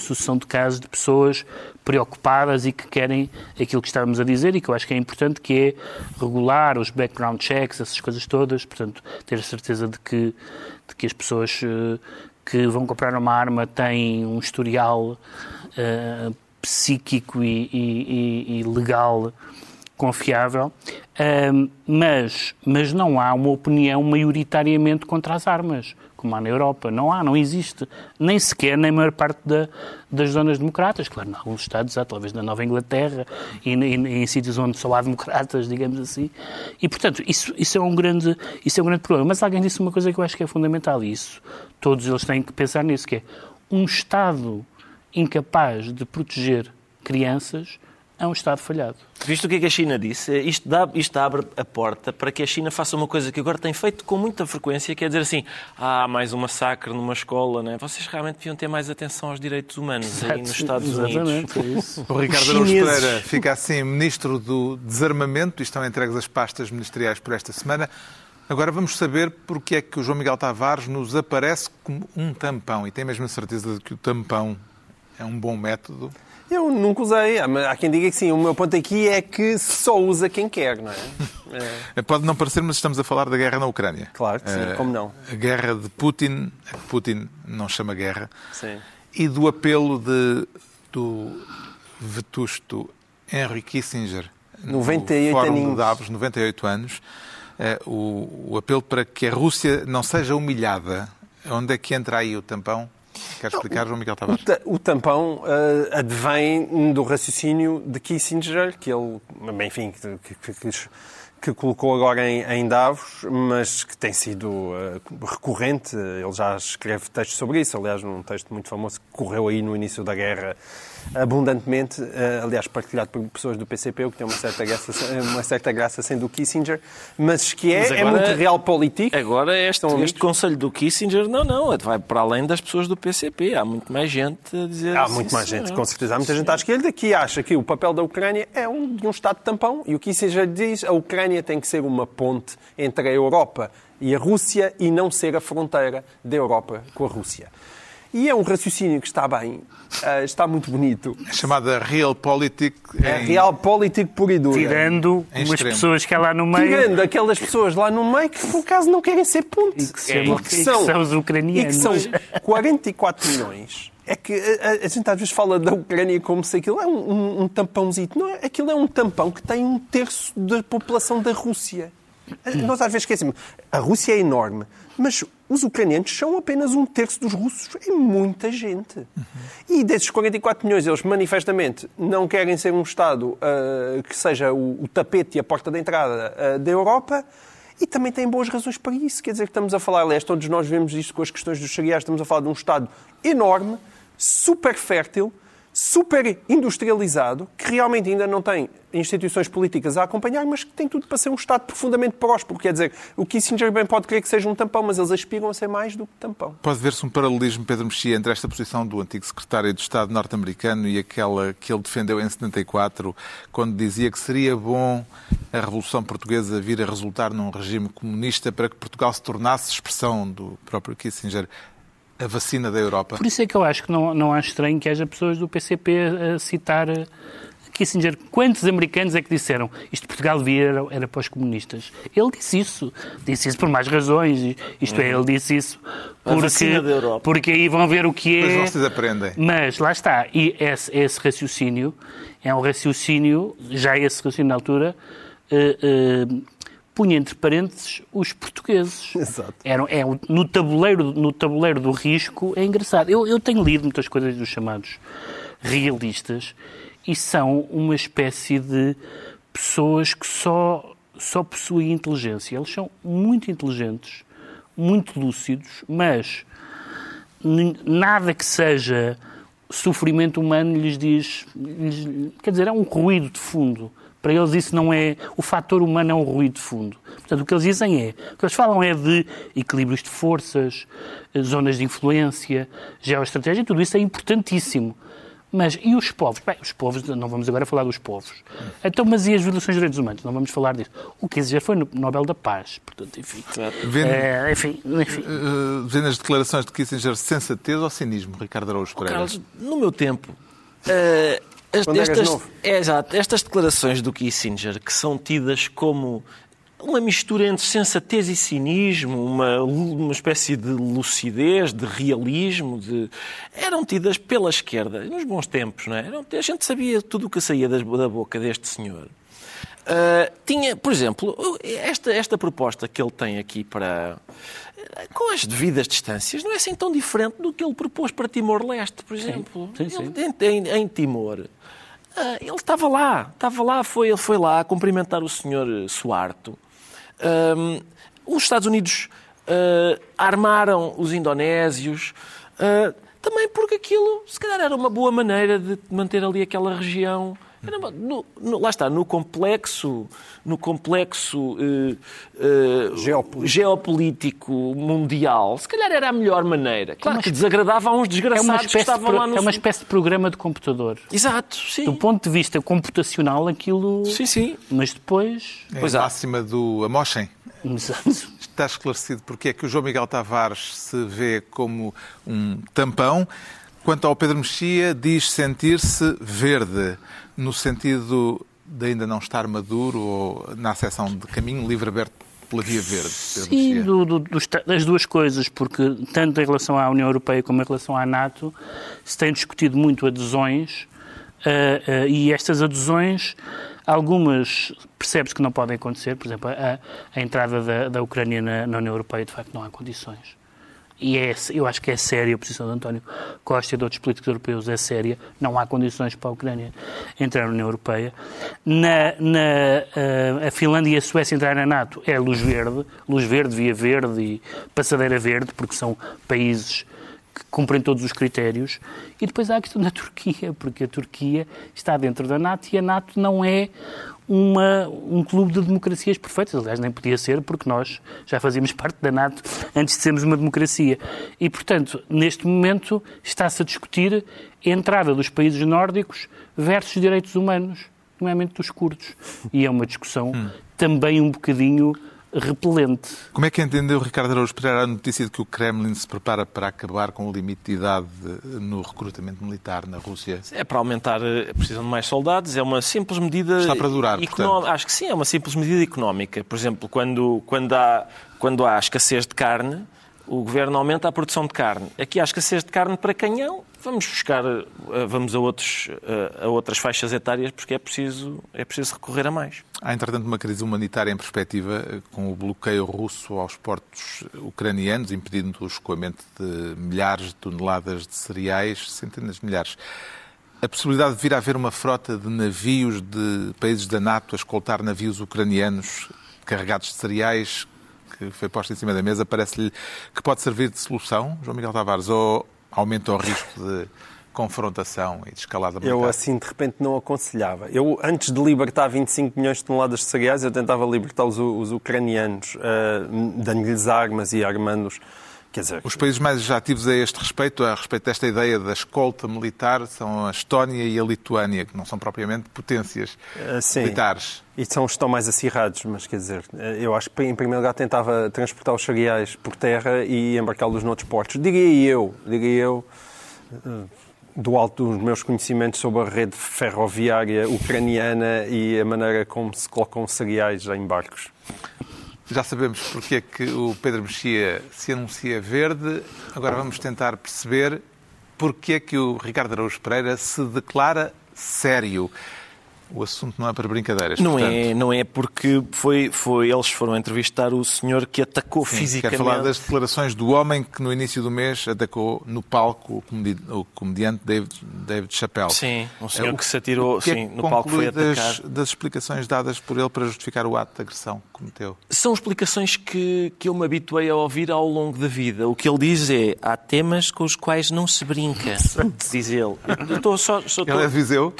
sucessão de casos de pessoas preocupadas e que querem aquilo que estávamos a dizer e que eu acho que é importante, que é regular os background checks, essas coisas todas, portanto, ter a certeza de que as pessoas que vão comprar uma arma têm um historial psíquico e legal confiável, mas não há uma opinião maioritariamente contra as armas, como há na Europa. Não existe, nem sequer na maior parte das zonas democratas. Claro, em alguns Estados há, talvez na Nova Inglaterra, e em sítios onde só há democratas, digamos assim. E, portanto, isso é um grande problema. Mas alguém disse uma coisa que eu acho que é fundamental, e isso todos eles têm que pensar nisso, que é um Estado incapaz de proteger crianças é um Estado falhado. Visto o que é que a China disse, isto abre a porta para que a China faça uma coisa que agora tem feito com muita frequência, que é dizer assim, mais um massacre numa escola, não é? Vocês realmente deviam ter mais atenção aos direitos humanos. Exato, aí nos Estados Unidos. É isso. O Ricardo Araújo Pereira fica assim Ministro do Desarmamento, e estão entregues as pastas ministeriais por esta semana. Agora vamos saber porque é que o João Miguel Tavares nos aparece como um tampão, e tem mesmo a certeza de que o tampão é um bom método? Eu nunca usei. Há quem diga que sim. O meu ponto aqui é que só usa quem quer, não é? Pode não parecer, mas estamos a falar da guerra na Ucrânia. Claro que sim, como não. A guerra de Putin, que Putin não chama guerra, sim. E do apelo do vetusto Henry Kissinger, no Fórum de Davos, 98 anos, o apelo para que a Rússia não seja humilhada. Onde é que entra aí o tampão? Quer explicar, João Miguel Tavares? O tampão advém do raciocínio de Kissinger, que ele, enfim, que colocou agora em Davos, mas que tem sido recorrente. Ele já escreve textos sobre isso, aliás, num texto muito famoso que correu aí no início da guerra abundantemente, aliás, partilhado por pessoas do PCP, o que tem uma certa graça sendo o Kissinger, mas que é muito realpolitik. Agora este conselho do Kissinger, não, vai para além das pessoas do PCP, há muito mais gente a dizer isso. Há muito mais gente, com certeza, há muita gente à esquerda que acha que o papel da Ucrânia é um Estado de tampão, e o Kissinger diz a Ucrânia tem que ser uma ponte entre a Europa e a Rússia e não ser a fronteira da Europa com a Rússia. E é um raciocínio que está bem, está muito bonito. É chamada realpolitik. É realpolitik pura e dura. Tirando umas pessoas que há lá no meio. Tirando aquelas pessoas lá no meio que, por acaso, não querem ser ponte. E que são os ucranianos. E que são 44 milhões. É que a gente às vezes fala da Ucrânia como se aquilo é um tampãozinho. Não, aquilo é um tampão que tem 1/3 da população da Rússia. Nós às vezes esquecemos. A Rússia é enorme, mas os ucranianos são apenas 1/3 dos russos. É muita gente. E desses 44 milhões, eles manifestamente não querem ser um Estado que seja o tapete e a porta de entrada da Europa. E também têm boas razões para isso. Quer dizer que estamos a falar, aliás, todos nós vemos isto com as questões dos cereais, estamos a falar de um Estado enorme, super fértil, super industrializado, que realmente ainda não tem instituições políticas a acompanhar, mas que tem tudo para ser um Estado profundamente próspero. Quer dizer, o Kissinger bem pode querer que seja um tampão, mas eles aspiram a ser mais do que tampão. Pode ver-se um paralelismo, Pedro Mexia, entre esta posição do antigo secretário de Estado norte-americano e aquela que ele defendeu em 74, quando dizia que seria bom a Revolução Portuguesa vir a resultar num regime comunista para que Portugal se tornasse expressão do próprio Kissinger. A vacina da Europa. Por isso é que eu acho que não acho estranho que haja pessoas do PCP a citar Kissinger. Quantos americanos é que disseram isto de Portugal era para os comunistas? Ele disse isso. Disse isso por mais razões. Isto é, ele disse isso porque aí vão ver o que é. Mas vocês aprendem. Mas lá está. E esse raciocínio é um raciocínio, já esse raciocínio na altura, punha entre parênteses os portugueses. Exato. No tabuleiro do risco é engraçado. Eu tenho lido muitas coisas dos chamados realistas e são uma espécie de pessoas que só possuem inteligência. Eles são muito inteligentes, muito lúcidos, mas nada que seja sofrimento humano quer dizer, é um ruído de fundo. Para eles isso não é, o fator humano é um ruído de fundo. Portanto, o que eles dizem é, o que eles falam é de equilíbrios de forças, zonas de influência, geoestratégia, tudo isso é importantíssimo. Mas, e os povos? Bem, os povos, não vamos agora falar dos povos. Então, mas e as violações dos direitos humanos? Não vamos falar disso. O Kissinger foi no Nobel da Paz, portanto, enfim. Enfim. Vendo as declarações de Kissinger, sensatez ou cinismo, Ricardo Araújo Pereira? Carlos, no meu tempo... Estas declarações do Kissinger, que são tidas como uma mistura entre sensatez e cinismo, uma espécie de lucidez, de realismo, eram tidas pela esquerda, nos bons tempos, não é? A gente sabia tudo o que saía da boca deste senhor. Tinha, por exemplo, esta proposta que ele tem aqui para... Com as devidas distâncias, não é assim tão diferente do que ele propôs para Timor-Leste, por exemplo. Sim. Ele, em Timor, ele estava lá, ele foi lá cumprimentar o senhor Suharto. Os Estados Unidos armaram os indonésios... também porque aquilo, se calhar, era uma boa maneira de manter ali aquela região. Lá está, no complexo geopolítico mundial, se calhar era a melhor maneira. Claro que desagradava a uns desgraçados que estavam lá no... É uma espécie de programa de computador. Exato, sim. Do ponto de vista computacional, aquilo... Sim. Mas depois... É máxima do Amoshem. Está esclarecido porque é que o João Miguel Tavares se vê como um tampão. Quanto ao Pedro Mexia, diz sentir-se verde, no sentido de ainda não estar maduro ou na acessão de caminho livre aberto pela via verde. Sim, das duas coisas, porque tanto em relação à União Europeia como em relação à NATO se tem discutido muito adesões e estas adesões... Algumas percebe-se que não podem acontecer, por exemplo, a entrada da Ucrânia na União Europeia, de facto, não há condições. E eu acho que é séria a posição de António Costa e de outros políticos europeus, é séria, não há condições para a Ucrânia entrar na União Europeia. A Finlândia e a Suécia entrar na NATO é luz verde, via verde e passadeira verde, porque são países... que cumprem todos os critérios, e depois há a questão da Turquia, porque a Turquia está dentro da NATO e a NATO não é um clube de democracias perfeitas, aliás, nem podia ser, porque nós já fazíamos parte da NATO antes de sermos uma democracia. E, portanto, neste momento está-se a discutir a entrada dos países nórdicos versus direitos humanos, nomeadamente dos curdos. E é uma discussão também um bocadinho... repelente. Como é que entendeu, Ricardo Araújo Pereira, a notícia de que o Kremlin se prepara para acabar com o limite de idade no recrutamento militar na Rússia? É para aumentar, precisam de mais soldados, é uma simples medida... Está para durar, portanto. Acho que sim, é uma simples medida económica. Por exemplo, quando há escassez de carne, o governo aumenta a produção de carne. Aqui há escassez de carne para canhão, vamos a outras faixas etárias porque é preciso recorrer a mais. Há, entretanto, uma crise humanitária em perspectiva com o bloqueio russo aos portos ucranianos, impedindo o escoamento de milhares de toneladas de cereais, centenas de milhares. A possibilidade de vir a haver uma frota de navios de países da NATO a escoltar navios ucranianos carregados de cereais, que foi posta em cima da mesa, parece-lhe que pode servir de solução, João Miguel Tavares, ou aumenta o risco de confrontação e de escalada militar? Eu assim, de repente, não aconselhava. Eu, antes de libertar 25 milhões de toneladas de cereais, eu tentava libertar os ucranianos, dando-lhes armas e armando-os. Quer dizer, os países mais ativos a respeito desta ideia da escolta militar, são a Estónia e a Lituânia, que não são propriamente potências militares. E estão mais acirrados, mas quer dizer, eu acho que em primeiro lugar tentava transportar os cereais por terra e embarcá-los noutros portos. Diria eu, do alto dos meus conhecimentos sobre a rede ferroviária ucraniana e a maneira como se colocam cereais em barcos. Já sabemos porque é que o Pedro Mexia se anuncia verde. Agora vamos tentar perceber porque é que o Ricardo Araújo Pereira se declara sério. O assunto não é para brincadeiras. Não, portanto... não é porque eles foram entrevistar o senhor que atacou fisicamente. Quero falar das declarações do homem que no início do mês atacou no palco o comediante David Chappelle. Sim, um senhor que se atirou no palco, foi atacado. Das explicações dadas por ele para justificar o ato de agressão que cometeu? São explicações que eu me habituei a ouvir ao longo da vida. O que ele diz é: há temas com os quais não se brinca, diz ele. Estou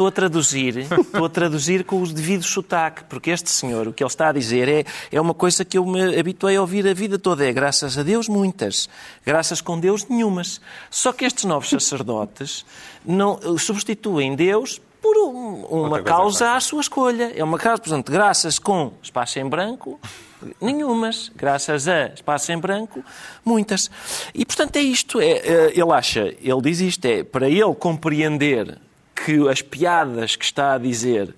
a traduzir. Estou a traduzir com os devidos sotaque, porque este senhor, o que ele está a dizer, é uma coisa que eu me habituei a ouvir a vida toda. É graças a Deus muitas, graças com Deus nenhumas. Só que estes novos sacerdotes não substituem Deus por uma causa à sua escolha. É uma causa, portanto, graças com espaço em branco... nenhumas, graças a espaço em branco, muitas. E, portanto, é isto. Ele diz isto, para ele compreender que as piadas que está a dizer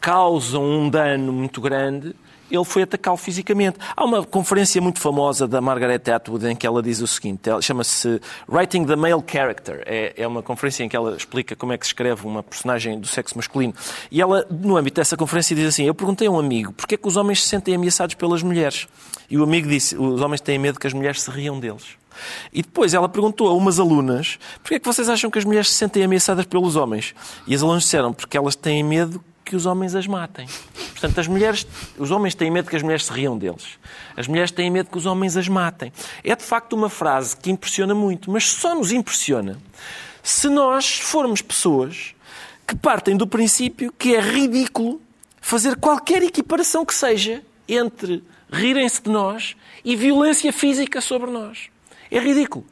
causam um dano muito grande, ele foi atacá-lo fisicamente. Há uma conferência muito famosa da Margaret Atwood em que ela diz o seguinte, chama-se Writing the Male Character. É uma conferência em que ela explica como é que se escreve uma personagem do sexo masculino. E ela, no âmbito dessa conferência, diz assim: eu perguntei a um amigo, porquê é que os homens se sentem ameaçados pelas mulheres? E o amigo disse, os homens têm medo que as mulheres se riam deles. E depois ela perguntou a umas alunas, porquê é que vocês acham que as mulheres se sentem ameaçadas pelos homens? E as alunas disseram, porque elas têm medo que os homens as matem. Portanto, os homens têm medo que as mulheres se riam deles. As mulheres têm medo que os homens as matem. É, de facto, uma frase que impressiona muito, mas só nos impressiona se nós formos pessoas que partem do princípio que é ridículo fazer qualquer equiparação que seja entre rirem-se de nós e violência física sobre nós. É ridículo.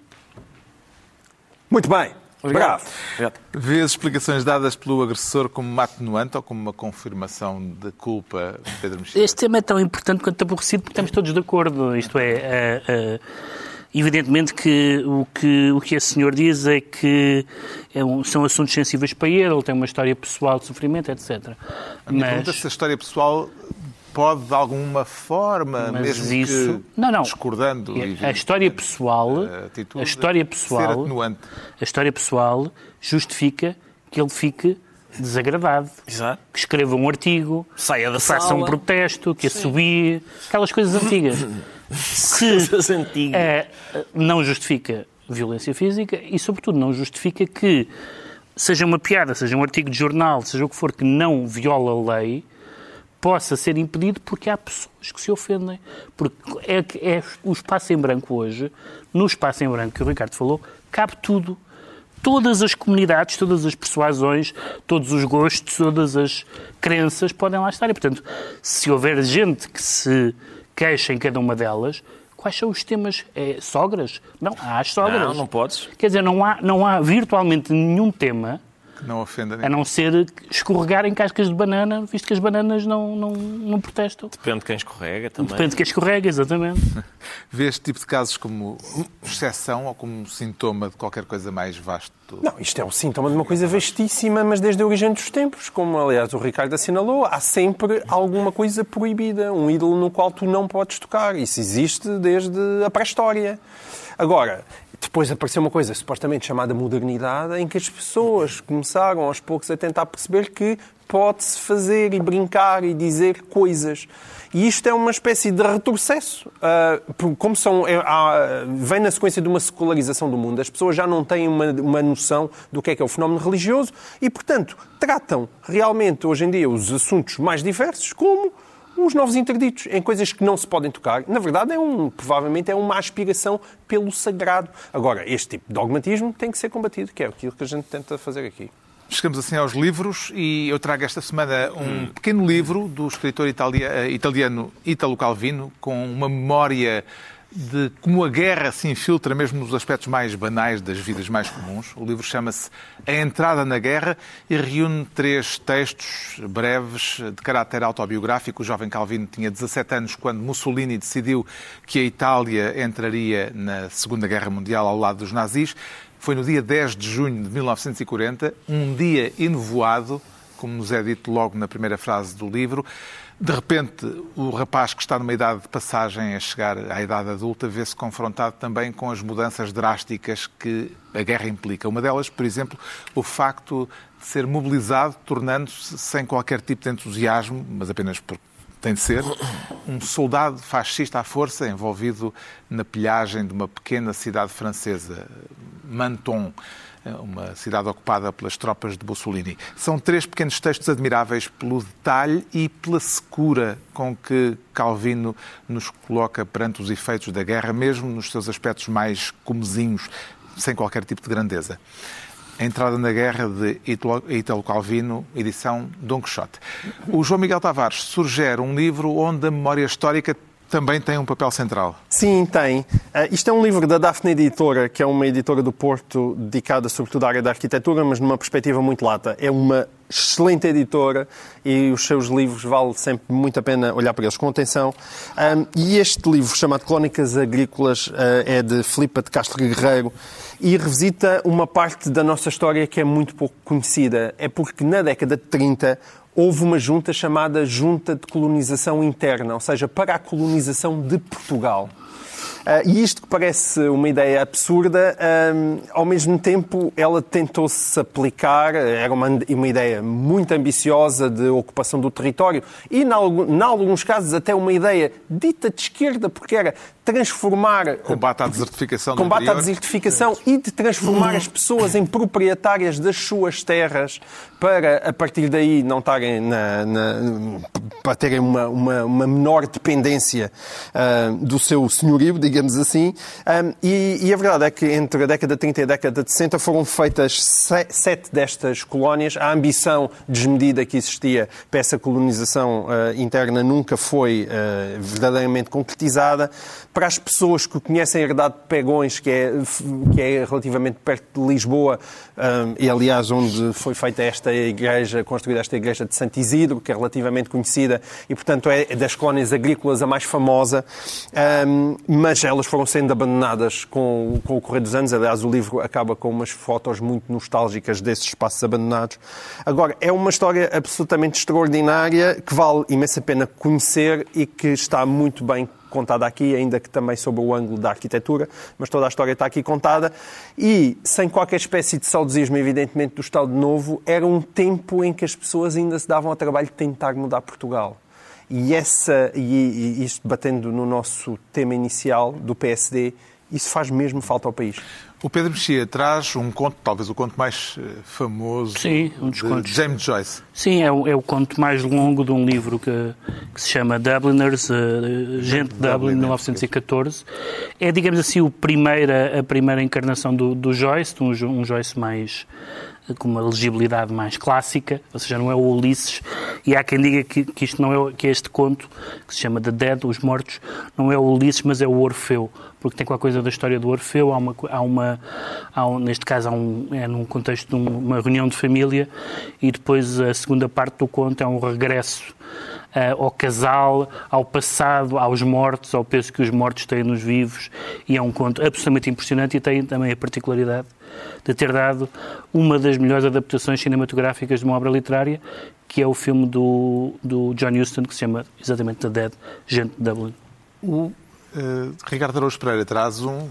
Muito bem. Obrigado. Obrigado. Vê as explicações dadas pelo agressor como uma atenuante ou como uma confirmação de culpa, Pedro Mexia? Este tema é tão importante quanto aborrecido porque estamos todos de acordo. Isto é, evidentemente que o que esse senhor diz é que são assuntos sensíveis para ele, ele tem uma história pessoal de sofrimento, etc. A minha pergunta é se a história pessoal pode, de alguma forma, mesmo isso... que não. Discordando... A história pessoal justifica que ele fique desagravado. Exato. Que escreva um artigo, saia da sala, faça um protesto, que assobie... Aquelas coisas antigas. Coisas antigas. Não justifica violência física e, sobretudo, não justifica que seja uma piada, seja um artigo de jornal, seja o que for, que não viola a lei, possa ser impedido porque há pessoas que se ofendem. Porque o espaço em branco hoje, no espaço em branco que o Ricardo falou, cabe tudo. Todas as comunidades, todas as persuasões, todos os gostos, todas as crenças podem lá estar. E, portanto, se houver gente que se queixa em cada uma delas, quais são os temas? Sogras? Não, há as sogras. Não podes. Quer dizer, não há virtualmente nenhum tema... não ofenda ninguém. A não ser escorregar em cascas de banana, visto que as bananas não protestam. Depende de quem escorrega também. Depende de quem escorrega, exatamente. Vê este tipo de casos como exceção ou como sintoma de qualquer coisa mais vasto? Não, isto é um sintoma de uma coisa vastíssima, mas desde a origem dos tempos, como aliás o Ricardo assinalou, há sempre alguma coisa proibida, um ídolo no qual tu não podes tocar. Isso existe desde a pré-história. Agora, depois apareceu uma coisa supostamente chamada modernidade, em que as pessoas começaram aos poucos a tentar perceber que pode-se fazer e brincar e dizer coisas. E isto é uma espécie de retrocesso. Vem na sequência de uma secularização do mundo. As pessoas já não têm uma noção do que é o fenómeno religioso e, portanto, tratam realmente hoje em dia os assuntos mais diversos como... os novos interditos, em coisas que não se podem tocar. Na verdade, provavelmente é uma aspiração pelo sagrado. Agora, este tipo de dogmatismo tem que ser combatido, que é aquilo que a gente tenta fazer aqui. Chegamos assim aos livros e eu trago esta semana um pequeno livro do escritor italiano Italo Calvino, com uma memória de como a guerra se infiltra mesmo nos aspectos mais banais das vidas mais comuns. O livro chama-se A Entrada na Guerra e reúne 3 textos breves de caráter autobiográfico. O jovem Calvino tinha 17 anos quando Mussolini decidiu que a Itália entraria na Segunda Guerra Mundial ao lado dos nazis. Foi no dia 10 de junho de 1940, um dia enevoado, como nos é dito logo na primeira frase do livro, De repente, o rapaz que está numa idade de passagem a chegar à idade adulta vê-se confrontado também com as mudanças drásticas que a guerra implica. Uma delas, por exemplo, o facto de ser mobilizado, tornando-se sem qualquer tipo de entusiasmo, mas apenas porque tem de ser, um soldado fascista à força envolvido na pilhagem de uma pequena cidade francesa, Menton, uma cidade ocupada pelas tropas de Mussolini. São três pequenos textos admiráveis pelo detalhe e pela secura com que Calvino nos coloca perante os efeitos da guerra, mesmo nos seus aspectos mais comezinhos, sem qualquer tipo de grandeza. A Entrada na Guerra, de Italo Calvino, edição Dom Quixote. O João Miguel Tavares sugere um livro onde a memória histórica também tem um papel central. Sim, tem. Isto é um livro da Daphne Editora, que é uma editora do Porto dedicada sobretudo à área da arquitetura, mas numa perspectiva muito lata. É uma excelente editora e os seus livros vale sempre muito a pena olhar para eles com atenção. E este livro, chamado Crónicas Agrícolas, é de Filipa de Castro Guerreiro e revisita uma parte da nossa história que é muito pouco conhecida. É porque na década de 30... houve uma junta chamada Junta de Colonização Interna, ou seja, para a colonização de Portugal. E isto que parece uma ideia absurda, ao mesmo tempo ela tentou-se aplicar, era uma ideia muito ambiciosa de ocupação do território e, em alguns casos, até uma ideia dita de esquerda, porque era transformar... combate à desertificação. Combate à desertificação e de transformar as pessoas em proprietárias das suas terras para, a partir daí, não estarem para terem uma menor dependência do seu senhorio, digamos assim, e a verdade é que entre a década de 30 e a década de 60 foram feitas 7 destas colónias. A ambição desmedida que existia para essa colonização interna nunca foi verdadeiramente concretizada. Para as pessoas que conhecem a Herdade de Pegões, que é relativamente perto de Lisboa, e aliás onde foi feita esta igreja, construída esta igreja de Santo Isidro, que é relativamente conhecida e, portanto, é das colónias agrícolas a mais famosa, mas elas foram sendo abandonadas com o correr dos anos. Aliás, o livro acaba com umas fotos muito nostálgicas desses espaços abandonados. Agora, é uma história absolutamente extraordinária que vale imensa pena conhecer e que está muito bem contada aqui, ainda que também sob o ângulo da arquitetura, mas toda a história está aqui contada. E, sem qualquer espécie de saudosismo, evidentemente, do Estado Novo, era um tempo em que as pessoas ainda se davam ao trabalho de tentar mudar Portugal. E isto, batendo no nosso tema inicial do PSD, isso faz mesmo falta ao país. O Pedro Mexia traz um conto, talvez o conto mais famoso, sim, de James Joyce. Sim, é o conto mais longo de um livro que se chama Dubliners, Gente de Dublin, 1914. É, digamos assim, a primeira encarnação do Joyce, de um Joyce mais... com uma legibilidade mais clássica, ou seja, não é o Ulisses, e há quem diga que isto não é, que este conto, que se chama The Dead, Os Mortos, não é o Ulisses, mas é o Orfeu, porque tem qualquer coisa da história do Orfeu, neste caso, é num contexto de uma reunião de família, e depois a segunda parte do conto é um regresso ao casal, ao passado, aos mortos, ao peso que os mortos têm nos vivos, e é um conto absolutamente impressionante e tem também a particularidade de ter dado uma das melhores adaptações cinematográficas de uma obra literária, que é o filme do John Huston, que se chama exatamente The Dead, Gente de Dublin. O Ricardo Araújo Pereira traz um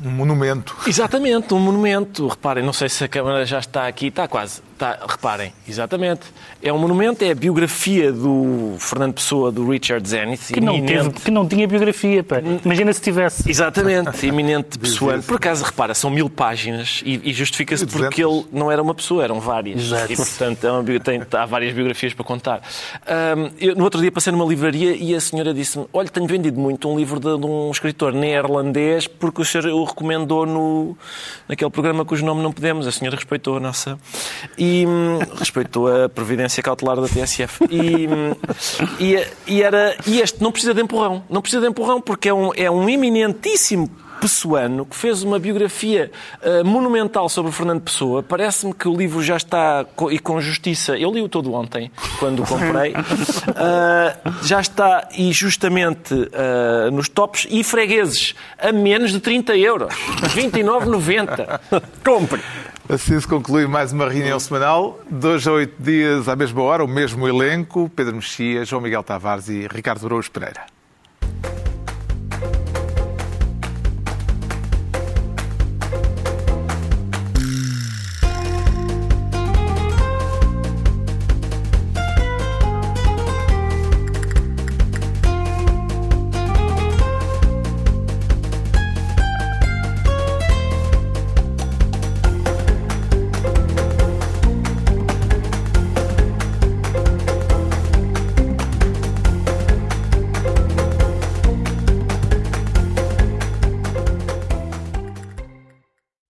monumento. Exatamente, um monumento. Reparem, não sei se a câmara já está aqui, está quase. Reparem, exatamente. É um monumento, é a biografia do Fernando Pessoa, do Richard Zenith. Que não tinha biografia, pá. Imagina se tivesse. Exatamente, iminente pessoa. Por acaso, repara, são 1000 páginas e justifica-se porque ele não era uma pessoa, eram várias. Exato. E, portanto, há várias biografias para contar. Eu, no outro dia, passei numa livraria e a senhora disse-me: olha, tenho vendido muito um livro de um escritor neerlandês porque o senhor o recomendou naquele programa cujo nome não podemos. A senhora respeitou a nossa... E respeitou a providência cautelar da TSF. E este não precisa de empurrão. Não precisa de empurrão porque é um iminentíssimo pessoano que fez uma biografia monumental sobre Fernando Pessoa. Parece-me que o livro já está, e com justiça, eu li-o todo ontem, quando o comprei, já está, e justamente nos tops e fregueses, a menos de 30 euros. 29,90. Compre. Assim se conclui mais uma reunião semanal. 2 a 8 dias à mesma hora, o mesmo elenco. Pedro Mexia, João Miguel Tavares e Ricardo Araújo Pereira.